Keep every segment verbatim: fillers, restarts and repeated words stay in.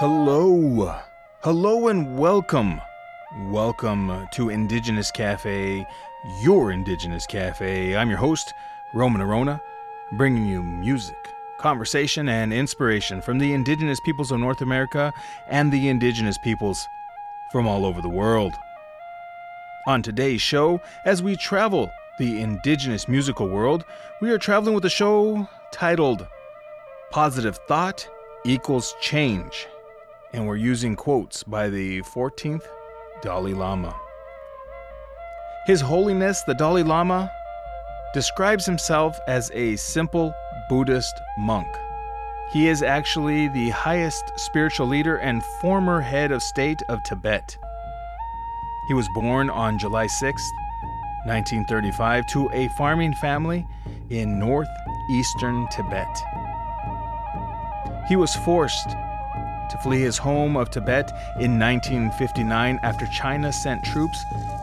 Hello, hello and welcome. Welcome to Indigenous Cafe, your Indigenous Cafe. I'm your host, Roman Orona, bringing you music, conversation, and inspiration from the Indigenous peoples of North America and the Indigenous peoples from all over the world. On today's show, as we travel the Indigenous musical world, we are traveling with a show titled Positive Thought Equals Change, and we're using quotes by the fourteenth Dalai Lama. His Holiness the Dalai Lama describes himself as a simple Buddhist monk. He is actually the highest spiritual leader and former head of state of Tibet. He was born on July sixth, nineteen thirty-five, to a farming family in northeastern Tibet. He was forced to flee his home of Tibet in nineteen fifty-nine after China sent troops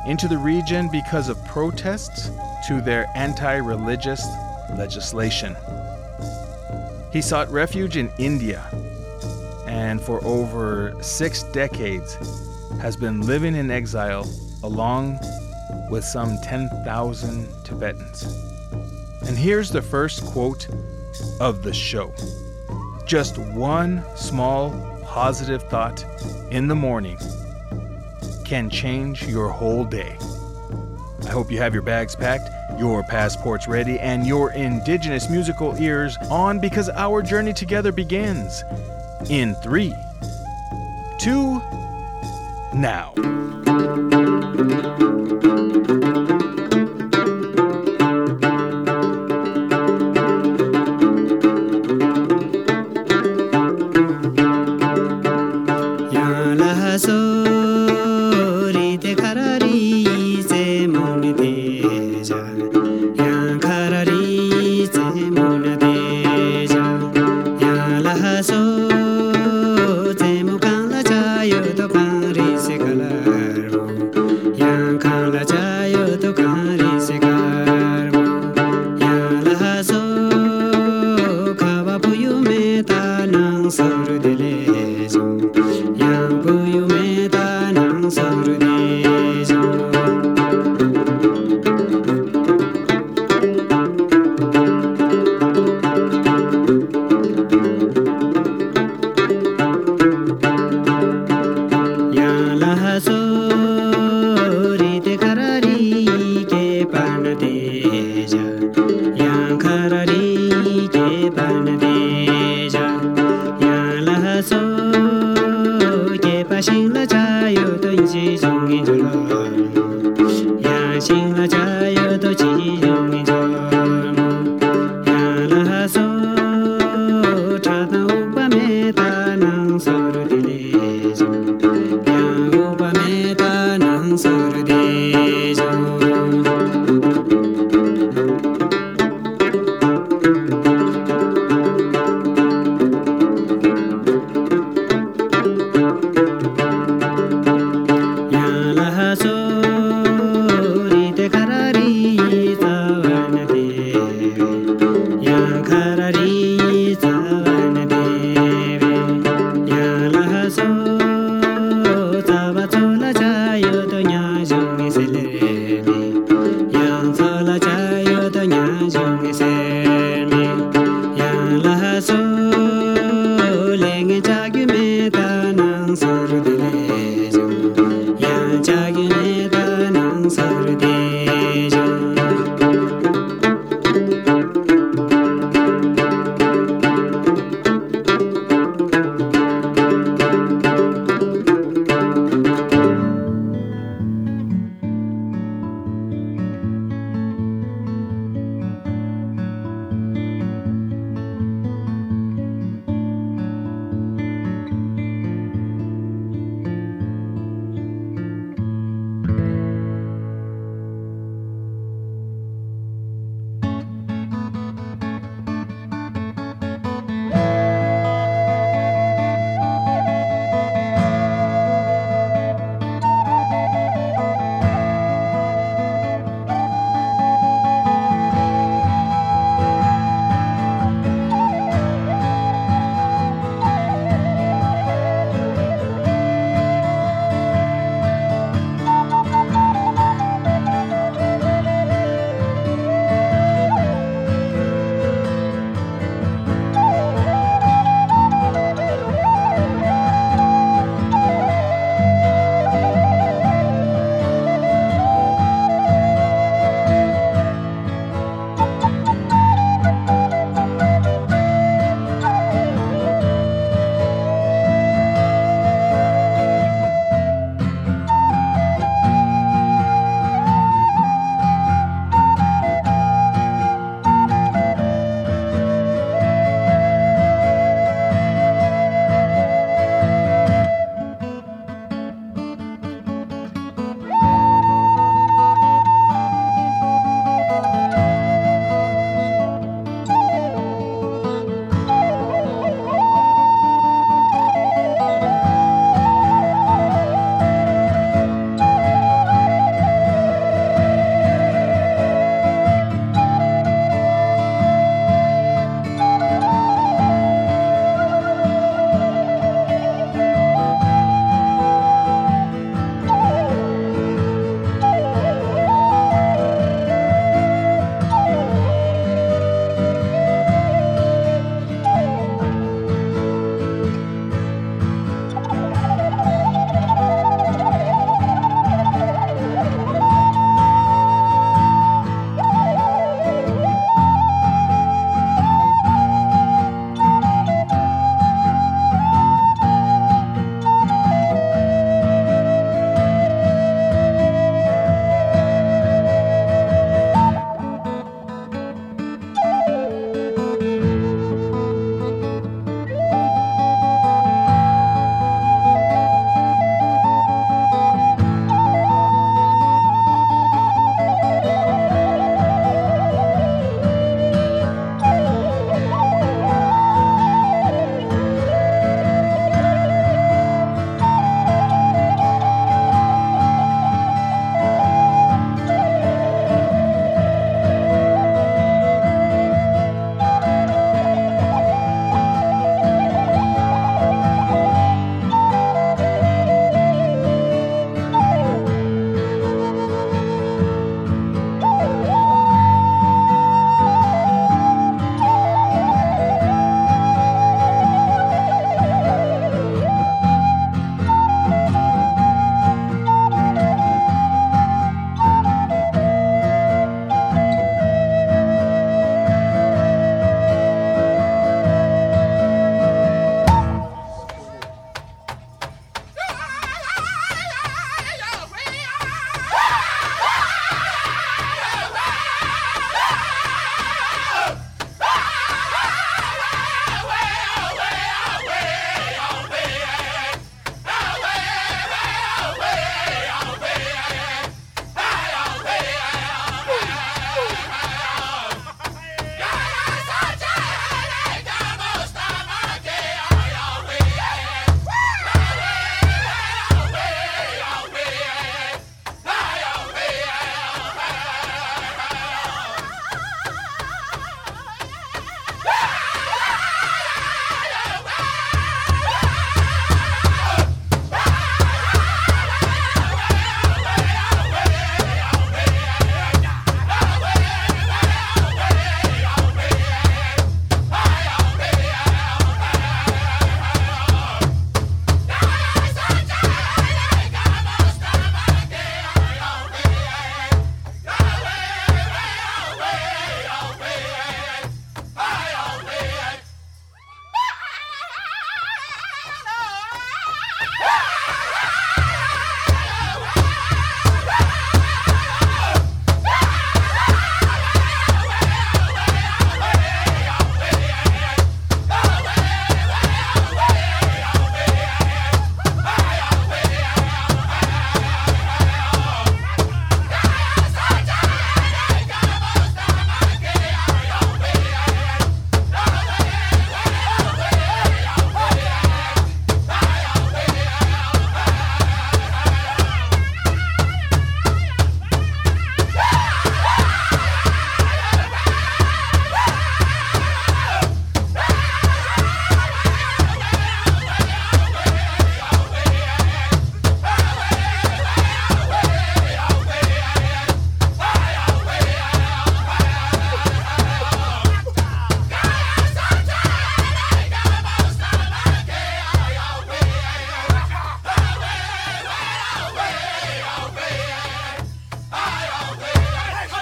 into the region because of protests to their anti-religious legislation. He sought refuge in India and for over six decades has been living in exile along with some ten thousand Tibetans. And here's the first quote of the show. Just one small positive thought in the morning can change your whole day. I hope you have your bags packed, your passports ready, and your Indigenous musical ears on, because our journey together begins in three, two, now.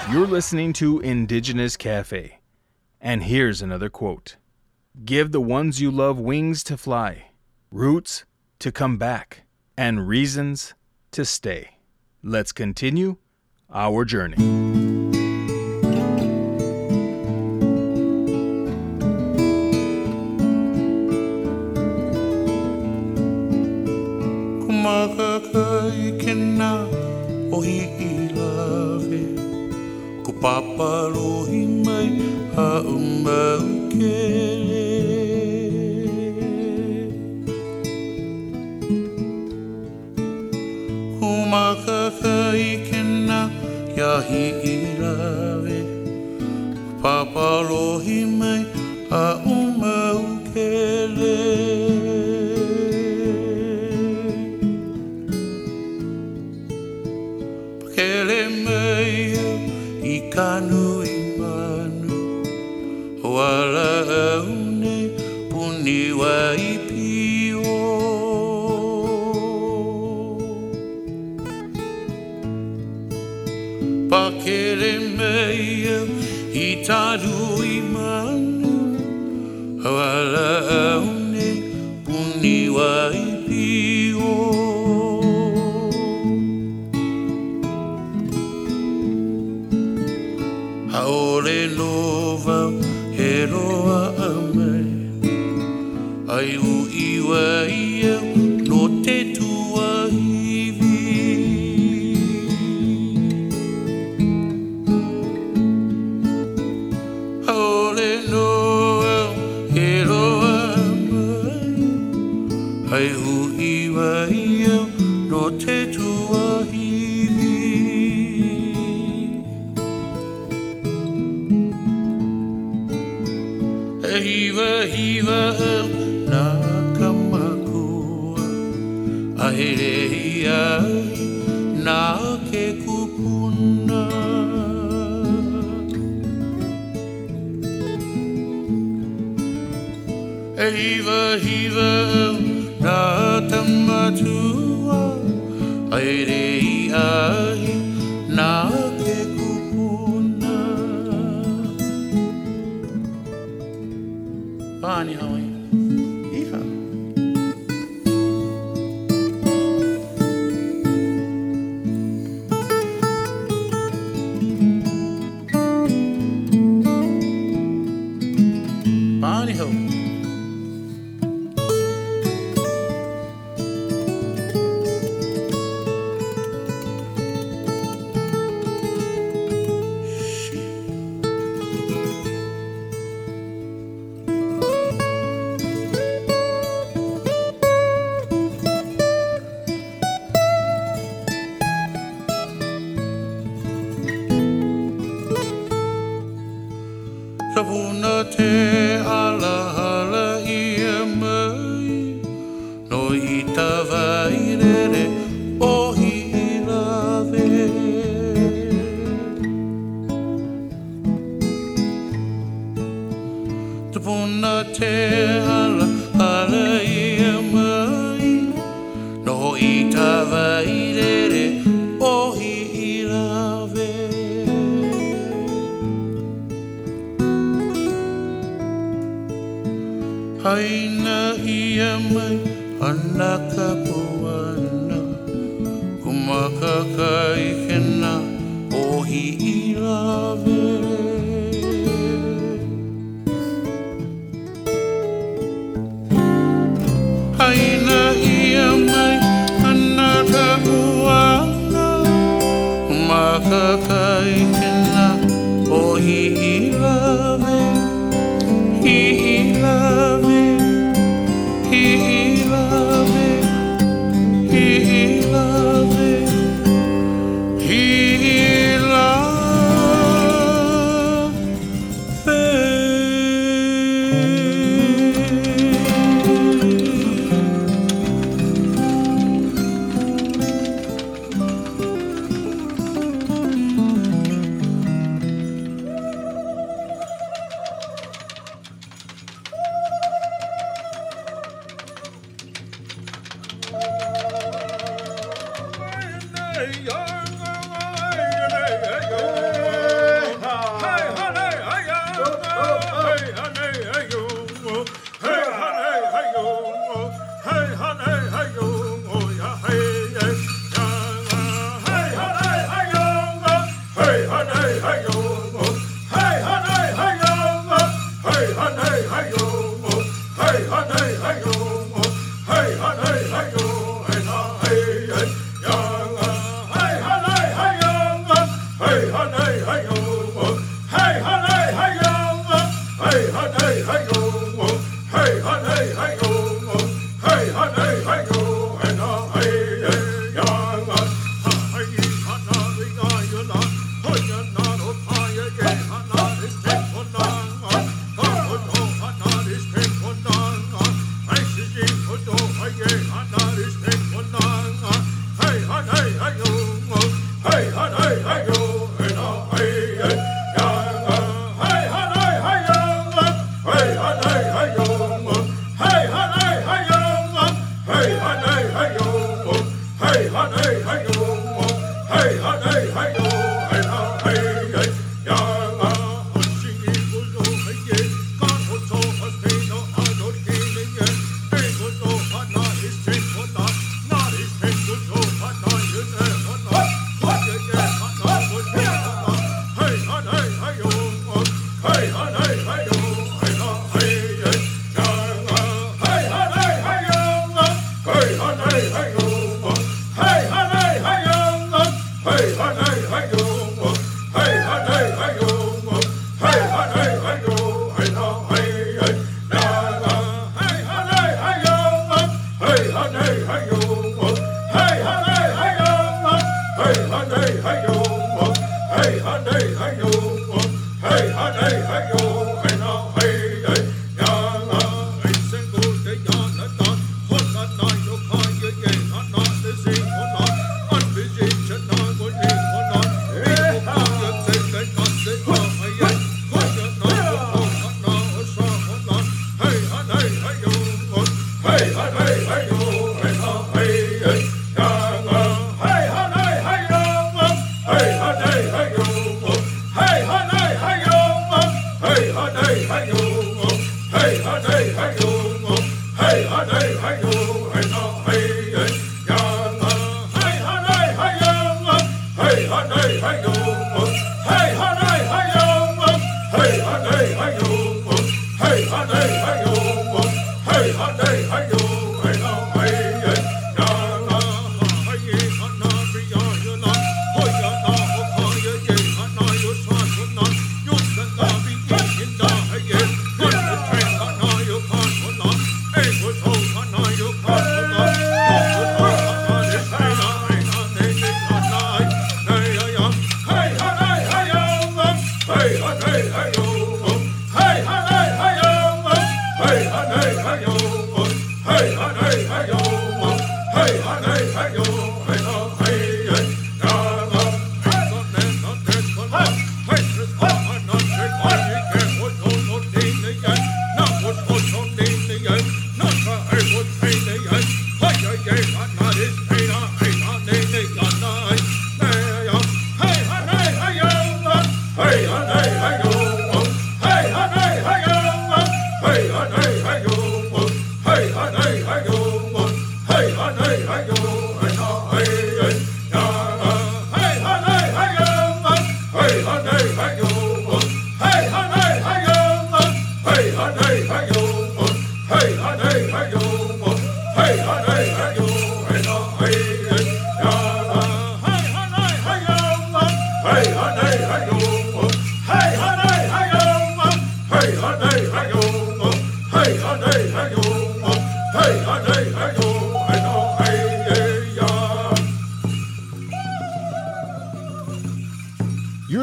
You're listening to Indigenous Cafe, and here's another quote. Give the ones you love wings to fly, roots to come back, and reasons to stay. Let's continue our journey.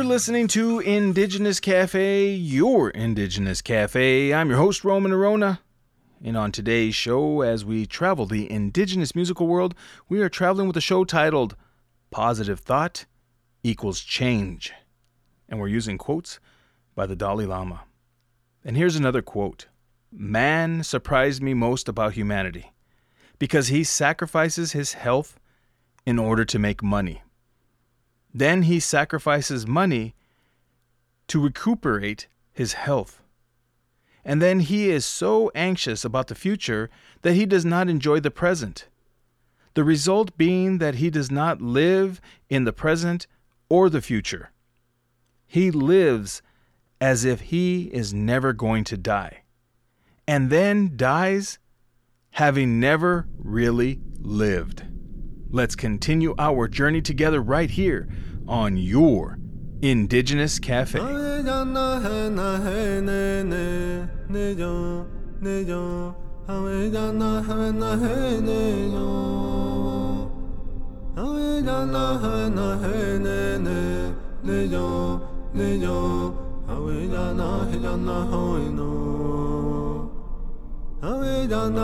Listening to Indigenous Cafe, your Indigenous Cafe. I'm your host, Roman Orona, and on today's show, as we travel the indigenous musical world, we are traveling with a show titled Positive Thought Equals Change, and we're using quotes by the Dalai Lama. And here's another quote. Man surprised me most about humanity because he sacrifices his health in order to make money. Then he sacrifices money to recuperate his health. And then he is so anxious about the future that he does not enjoy the present. The result being that he does not live in the present or the future. He lives as if he is never going to die, and then dies having never really lived. Let's continue our journey together right here on your Indigenous Cafe. Owenza ngathi uyawuthanda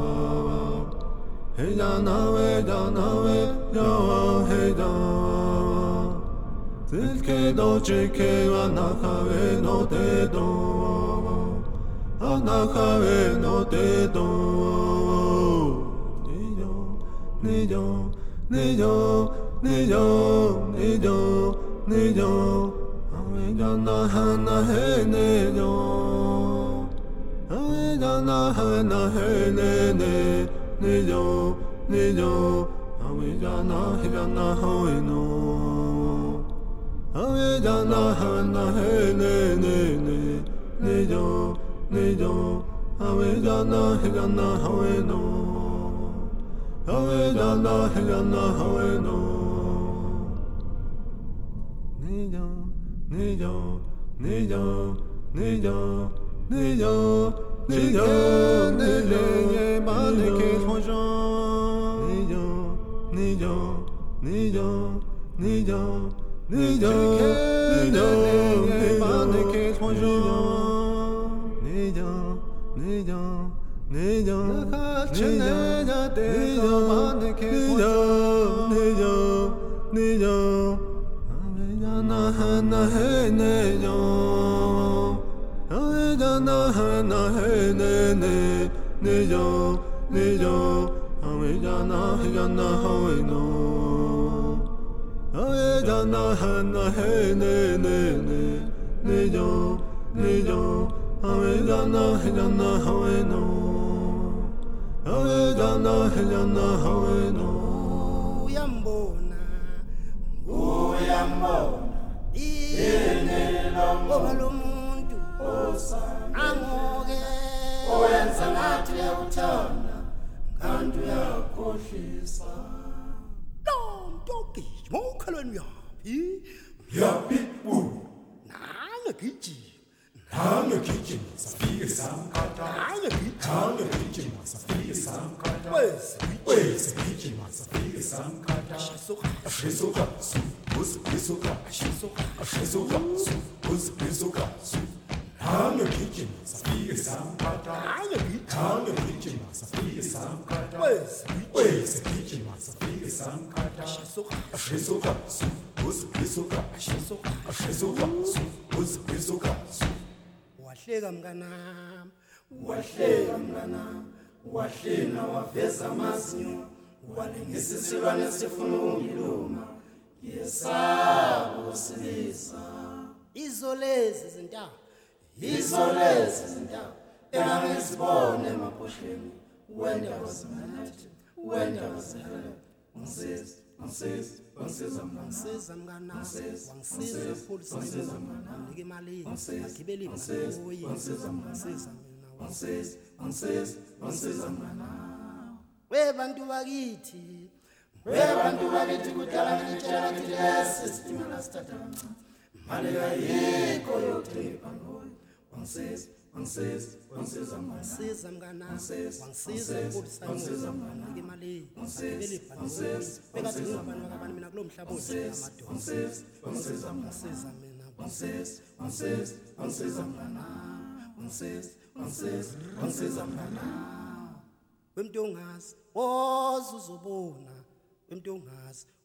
kanti uyakho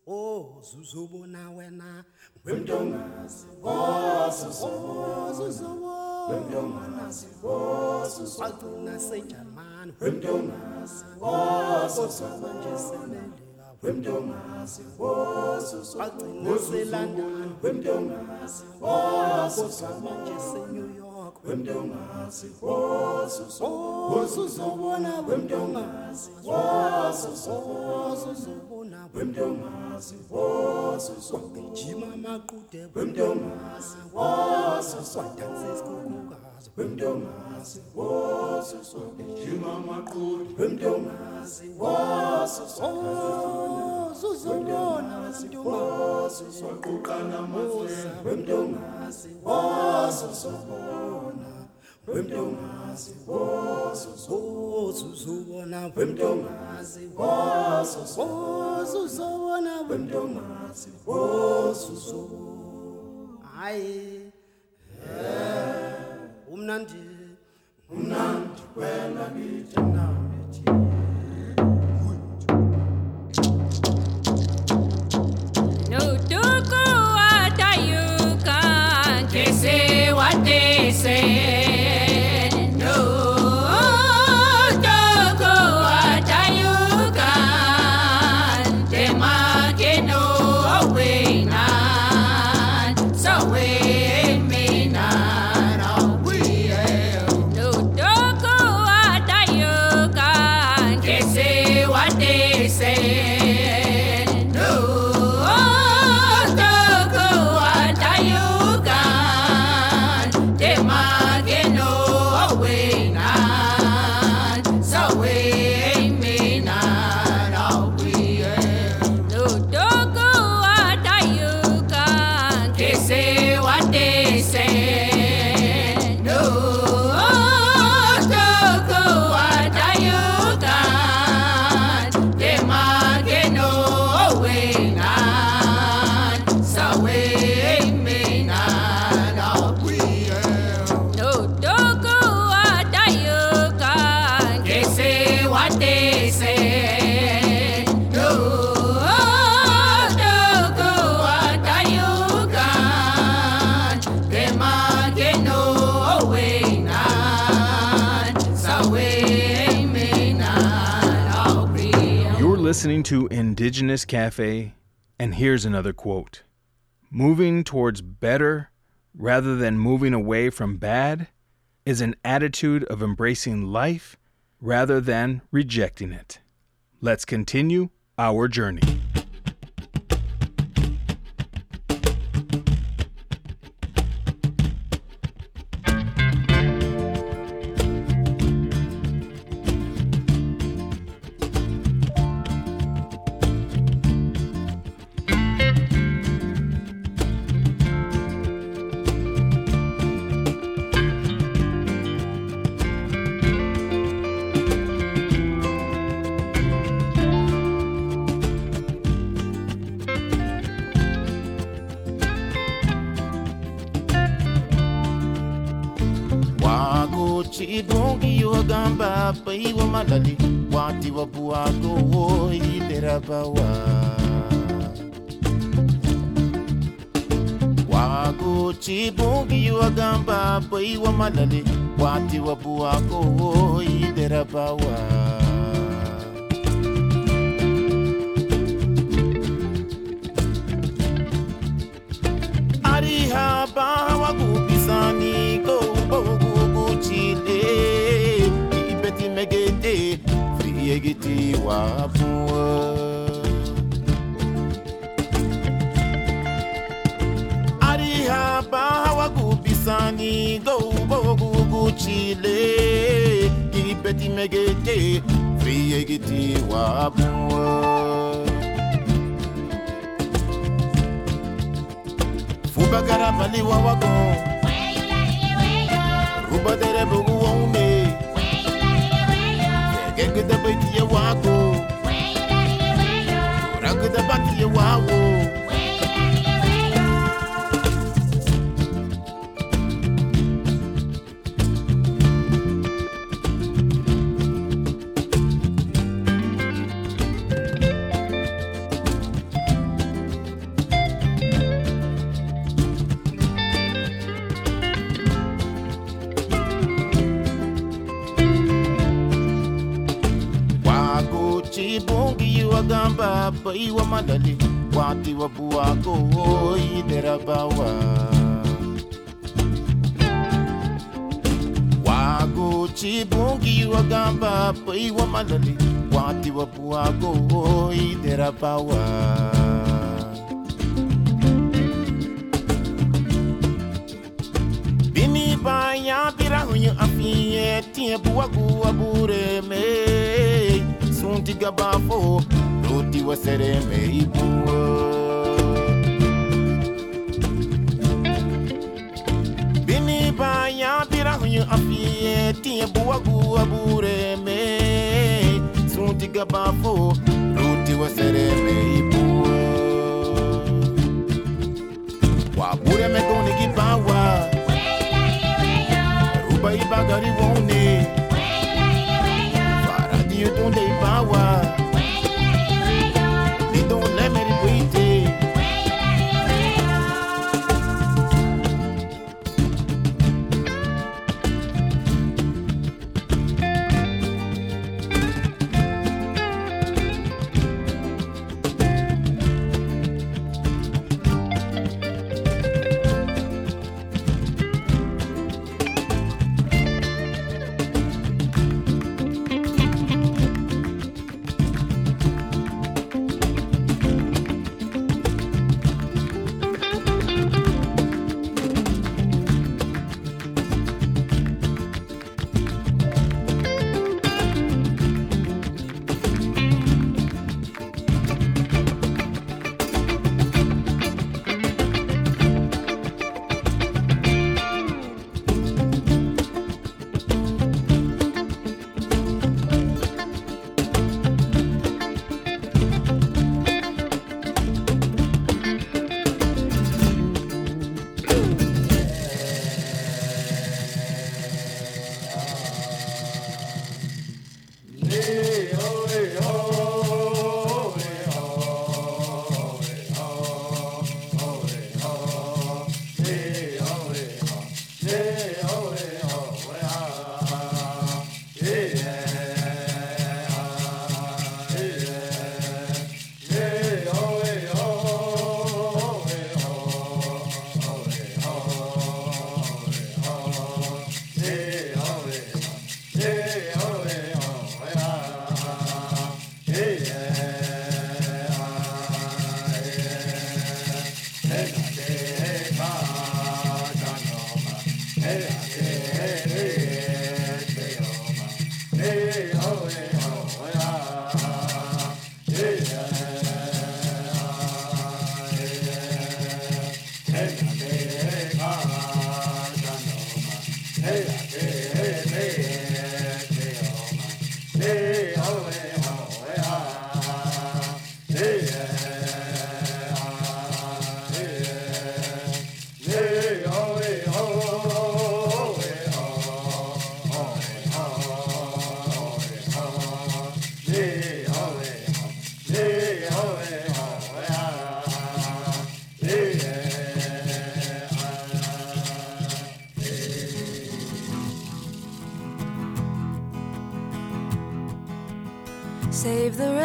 Oh, Zuzubo na wena, Wimdongas, oh, Zuzubo, Zuzubo, Wimdongas, oh, Zuzubo, Altuna Saitaman, Wimdongas, oh, Zuzubo, Wimdongas, oh, Zuzubo, Altuna Zealand, Wimdongas, oh, Zuzubo, New York, Wimdongas, oh, Zuzubo, Zuzubo, Wimdongas, oh, Zuzubo, Zuzubo. Wimdongas, oh, so Jimama Kude, Wimdongas, oh, so dances Kukas, Wimdongas, oh, so Jimama Kude, Wimdongas, oh, so Zuzonas, oh, so Kukana Mosa, Wimdongas, oh, so Wimdongas, oh, so Zuzona, Wimdongas, oh, so. I umnandi umnandi kwela ngithi nami Listening to Indigenous Cafe, and here's another quote. Moving towards better rather than moving away from bad is an attitude of embracing life rather than rejecting it. Let's continue our journey. igongi yogamba pai wa malali wati wa buago iterabawa wago chibongi yogamba pai wa malali wati wa buago iterabawa. Bawa kupisani go bogu chile ibeti megete friegiti wafu ariha bawa kupisani go bogu chile ibeti megete friegiti wafu Bagara mali wawago Where you la hile weyo Ruba dere bugu waume Where you la hile weyo Genge da baiti ya wako Where you la hile weyo Rangu da baki ya wawo Where you la hile weyo Pai wa malali wati wa buago iterabawa wago chibongi wa gamba pai wa malali wati wa buago iterabawa bini baya birahunyu afiye tie buago abure me sunti gabafo Roti wa sere meibuwa Bini baya bira hunyu afiye Tiye buwa guwa bure me Sunti gabafo Roti wa sere meibuwa Wabure me goni gibawa Weila hileweyo Ruba iba gari wone Weila hileweyo Faradi yutunde ibawa Oh.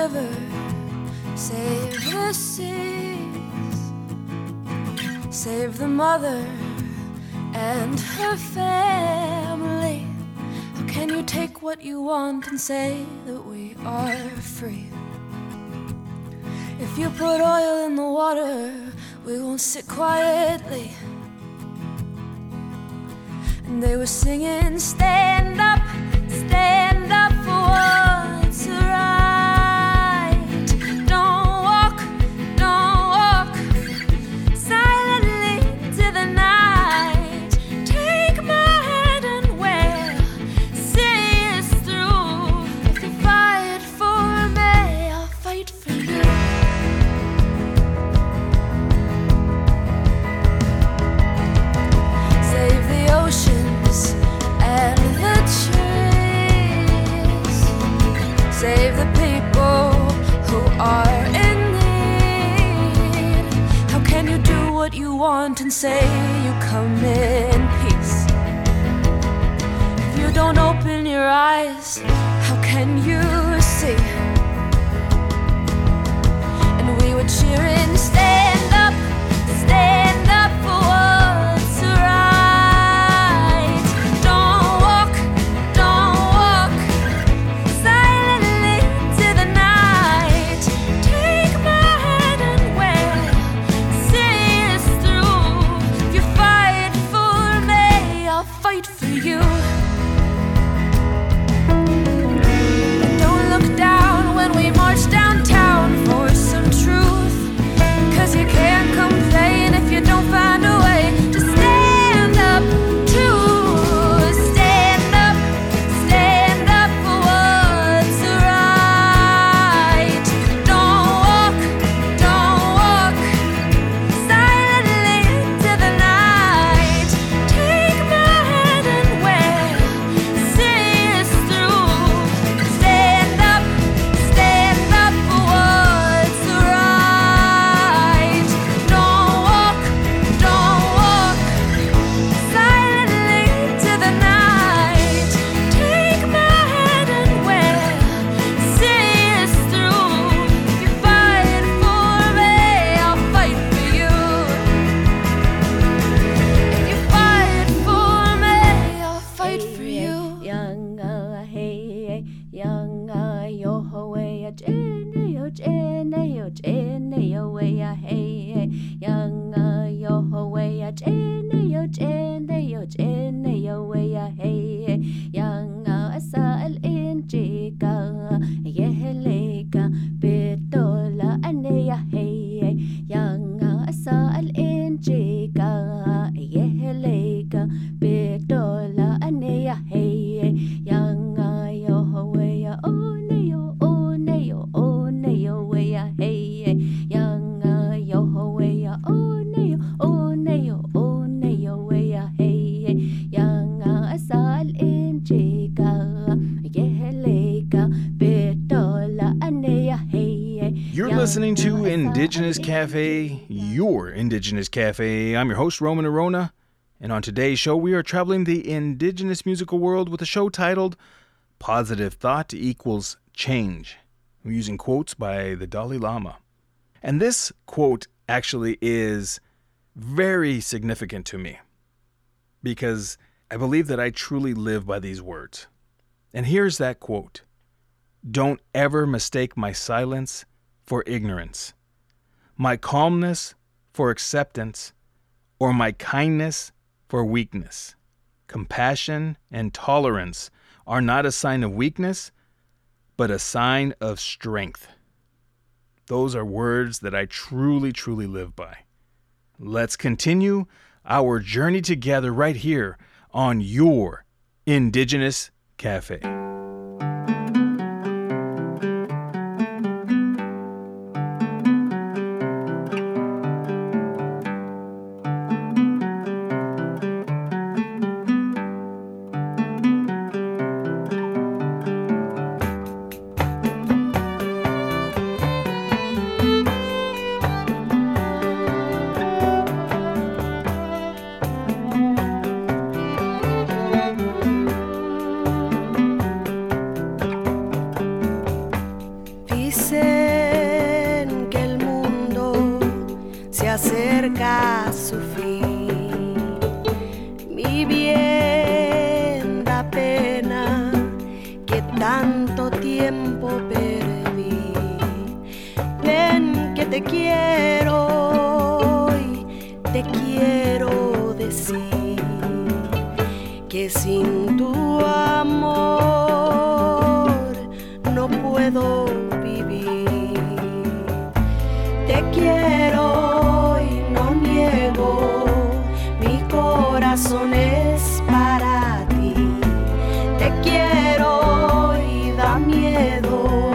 never save her seas. Save the mother and her family. How can you take what you want and say that we are free? If you put oil in the water, we won't sit quietly. And they were singing, stand up, stand up for what's right. Don't walk, don't walk silently to the night. Take my hand and we'll see us through. If you fight for me, I'll fight for you. Save the oceans and the trees. Save the people who are in need. How can you do what you want and say you come in peace? If you don't open your eyes, how can you see? And we were cheering, stand up, stand up for what's right. Listening to Indigenous Cafe, your Indigenous Cafe. I'm your host, Roman Orona, and on today's show, we are traveling the Indigenous musical world with a show titled Positive Thought Equals Change. I'm using quotes by the Dalai Lama. And this quote actually is very significant to me because I believe that I truly live by these words. And here's that quote. Don't ever mistake my silence for ignorance, my calmness for acceptance, or my kindness for weakness. Compassion and tolerance are not a sign of weakness, but a sign of strength. Those are words that I truly, truly live by. Let's continue our journey together right here on your Indigenous Cafe. acerca su fin. Mi bien da pena que tanto tiempo perdí. Ven que te quiero hoy, te quiero decir que sin tu amor no puedo vivir. Te quiero y no niego, mi corazón es para ti. Te quiero y da miedo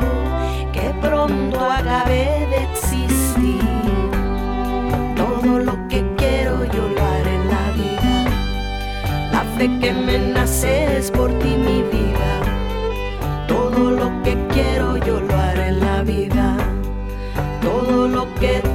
que pronto acabe de existir. Todo lo que quiero yo lo haré en la vida. La fe que me nace es por ti, mi vida. Todo lo que quiero yo lo haré en la vida. Todo lo que tengo.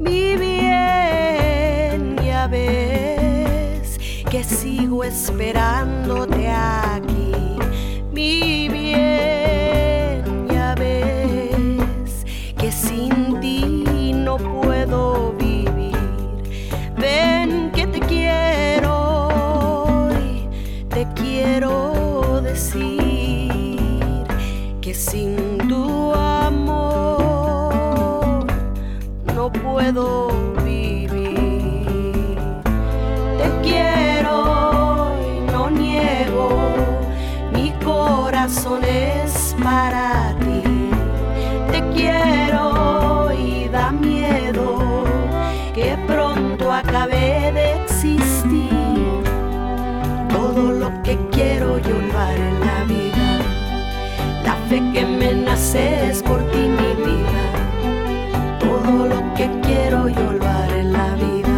Mi bien, ya ves que sigo esperándote aquí. Mi bien. Sin ti no puedo vivir. Ven que te quiero hoy, te quiero decir que sin tu amor no puedo vivir. Te quiero y no niego, mi corazón es para ti. Te quiero y da miedo que pronto acabe de existir. Todo lo que quiero yo lo haré en la vida. La fe que me nace es por ti, mi vida. Todo lo que quiero yo lo haré en la vida.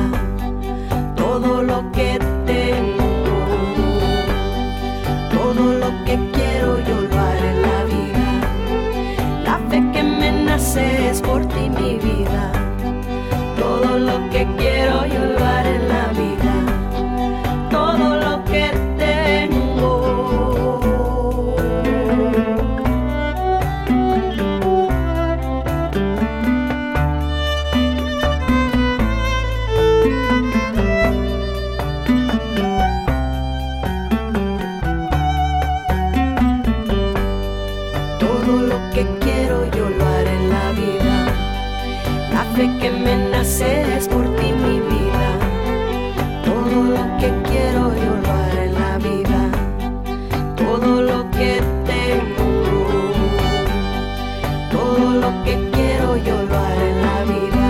Todo lo que tengo. Todo lo que quiero yo lo haré en la vida. Que me nace es por ti, mi vida. Todo lo que quiero yo lo haré en la vida. Todo lo que tengo. Que me nace es por ti, mi vida. Todo lo que quiero yo lo haré en la vida. Todo lo que tengo. Todo lo que quiero yo lo haré en la vida.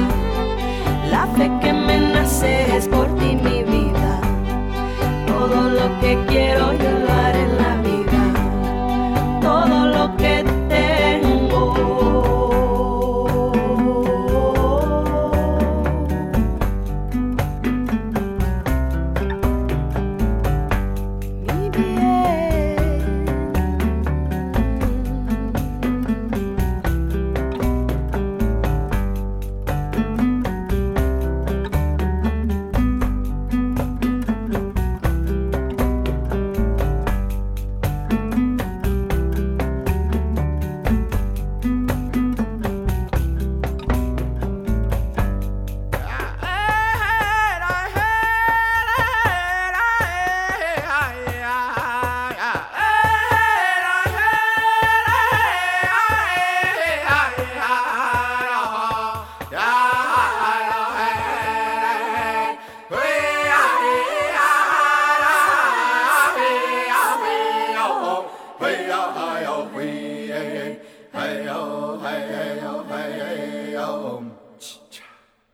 La fe que me nace es por ti, mi vida. Todo lo que quiero yo lo haré en la vida. Todo lo que tengo.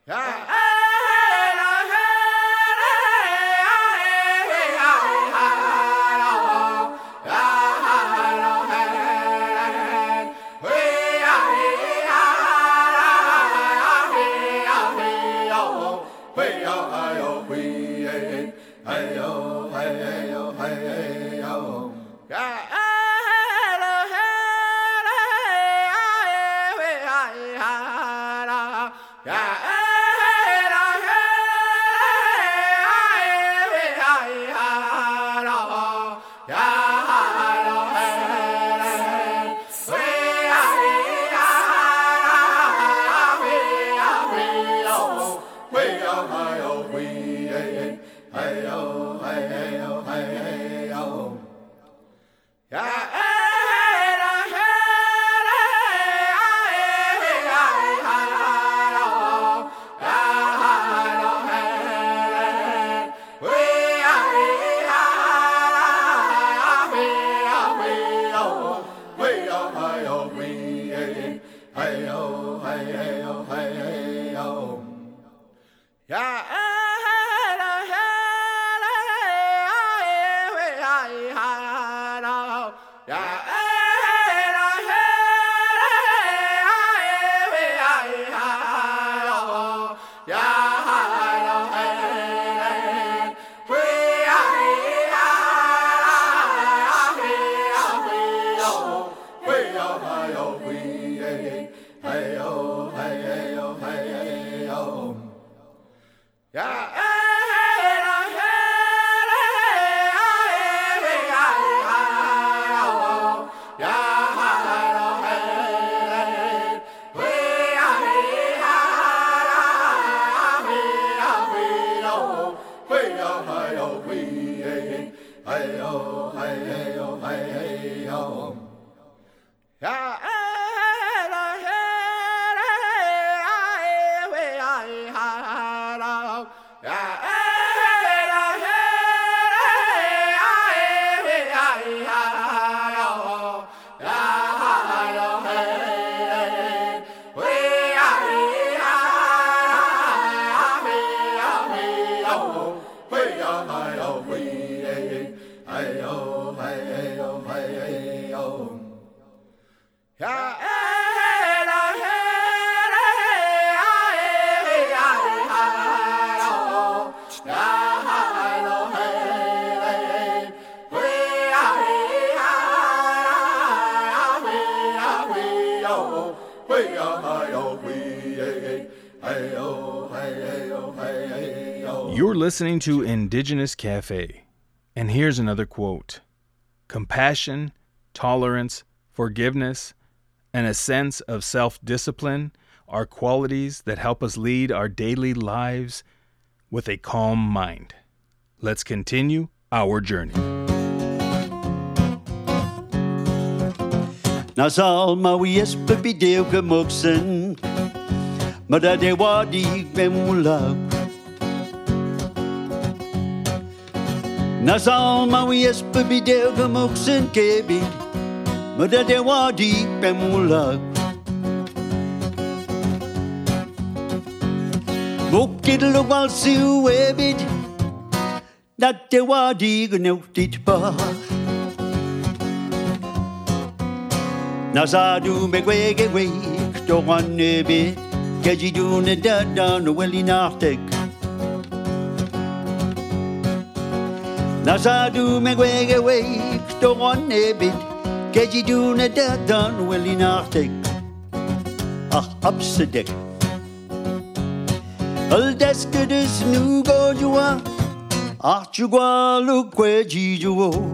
Yeah. hi-oh, wee-ay-ay, hi-oh, hi-ay-oh, hi-ay-oh. Yeah. You're listening to Indigenous Cafe, and here's another quote. Compassion, tolerance, forgiveness, and a sense of self-discipline are qualities that help us lead our daily lives with a calm mind. Let's continue our journey. Nou sal ma wees bebideu gemoksen, ma da de wadi bemulak. Na zal ma wees bebideu gemoksen kebi, ma da de wadi bemulak. Bukit lugal siu ebid, dat de wadi gneutit ba. Nazadu begwege wake, don't want to be, get you doing it down the willy nartic. Nazadu begwege wake, don't want to be, get you doing it down the willy nartic. Ah, upsedick. All that's good is new go you are. Ah, you go look where you go.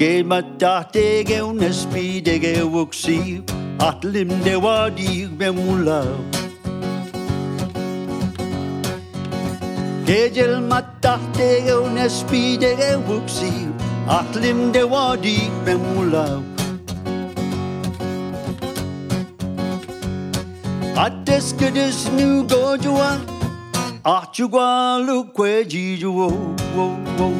Gel mat darte geunes bi de geuxi at lim de wadi bemula Gel mat darte geunes bi de geuxi at lim de wadi bemula At des gedes nu gojua at jugwa lu kweji ju wo wo wo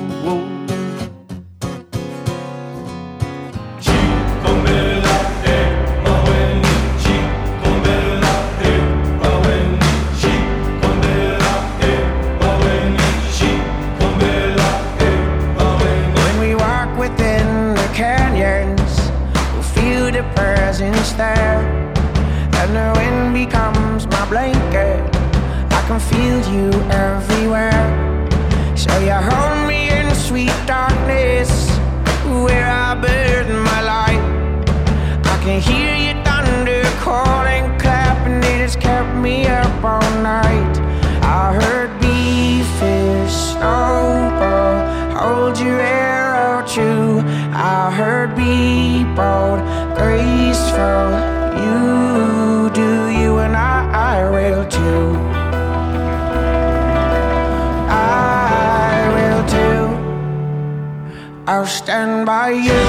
There. And the wind becomes my blanket. I can feel you everywhere. So you hold me in sweet darkness, where I burn my light. I can hear you thunder, calling, clapping. It has kept me up all night. I heard beefish snowball, hold your air out true. I heard be bold, graceful. You do, you and I, I will too. I will too. I'll stand by you.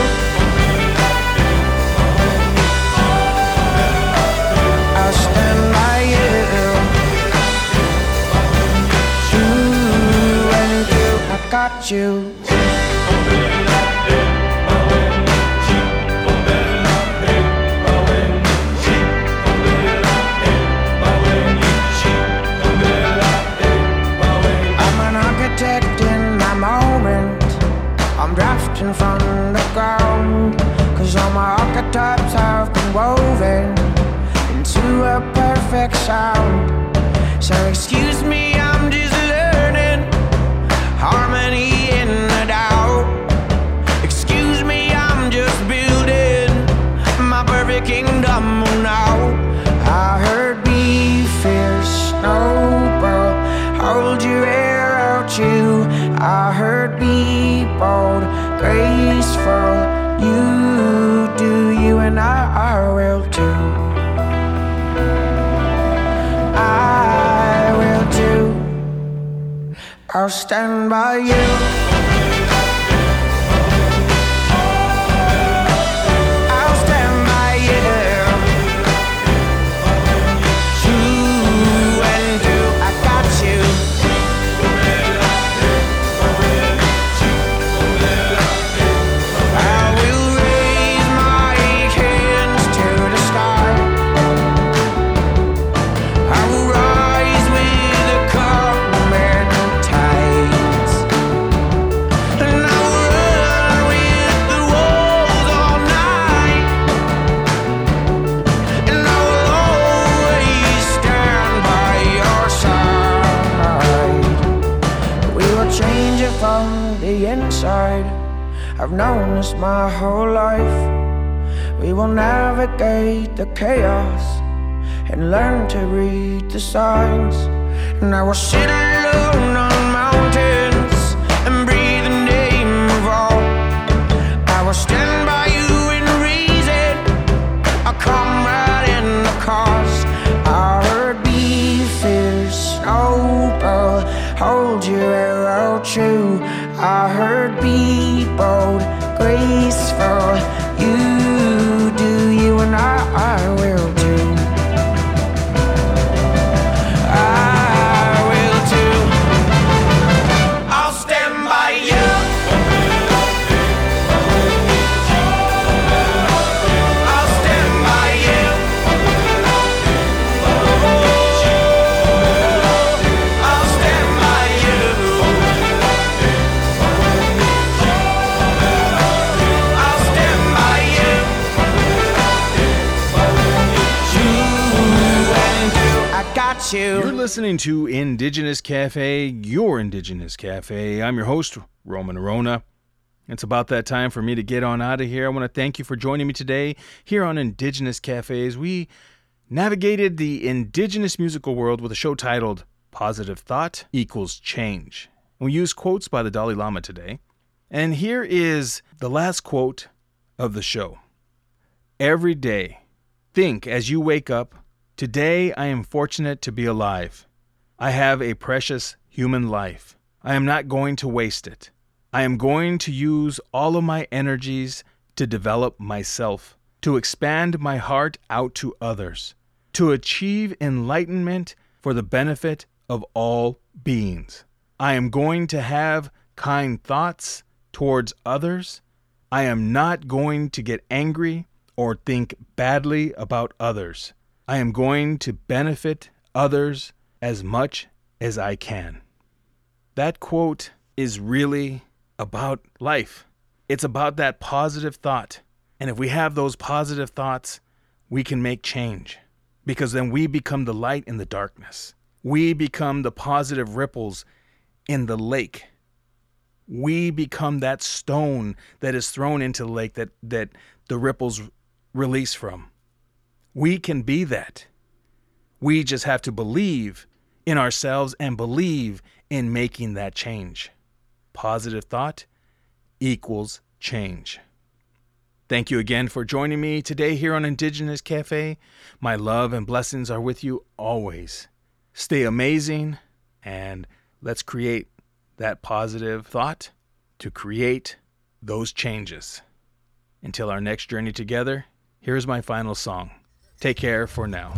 I'll stand by you. You and you, I got you. coming from the ground, 'cause all my archetypes have been woven into a perfect sound. So excuse me, I'm just learning harmony in the doubt. Excuse me, I'm just building my perfect kingdom now. I heard be fierce, noble, hold your air out you. I heard be bold, graceful, you do you and I, I will too. I will too. I'll stand by you. I'll stand by you. True and do, I got you. I've known this my whole life. We will navigate the chaos and learn to read the signs. And I will sit alone on mountains and breathe the name of all. I will stand by you in reason, I'll come right in the cause. I heard be fierce, noble, hold your arrow true. I heard be bold, graceful, you do you and I, I will do. I will do. I'll stand by you. You're listening to Indigenous Cafe, your Indigenous Cafe. I'm your host, Roman Orona. It's about that time for me to get on out of here. I want to thank you for joining me today here on Indigenous Cafes. We navigated the indigenous musical world with a show titled Positive Thought Equals Change. We used quotes by the Dalai Lama today. And here is the last quote of the show. Every day, think as you wake up, today I am fortunate to be alive. I have a precious human life. I am not going to waste it. I am going to use all of my energies to develop myself, to expand my heart out to others, to achieve enlightenment for the benefit of all beings. I am going to have kind thoughts towards others. I am not going to get angry or think badly about others. I am going to benefit others as much as I can. That quote is really about life. It's about that positive thought. And if we have those positive thoughts, we can make change. Because then we become the light in the darkness. We become the positive ripples in the lake. We become that stone that is thrown into the lake that, that the ripples release from. We can be that. We just have to believe in ourselves and believe in making that change. Positive thought equals change. Thank you again for joining me today here on Indigenous Cafe. My love and blessings are with you always. Stay amazing, and let's create that positive thought to create those changes. Until our next journey together, here's my final song. Take care for now.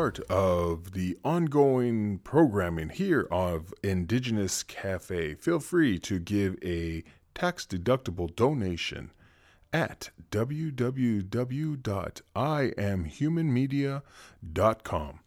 part of the ongoing programming here of Indigenous Cafe, feel free to give a tax-deductible donation at w w w dot i am human media dot com.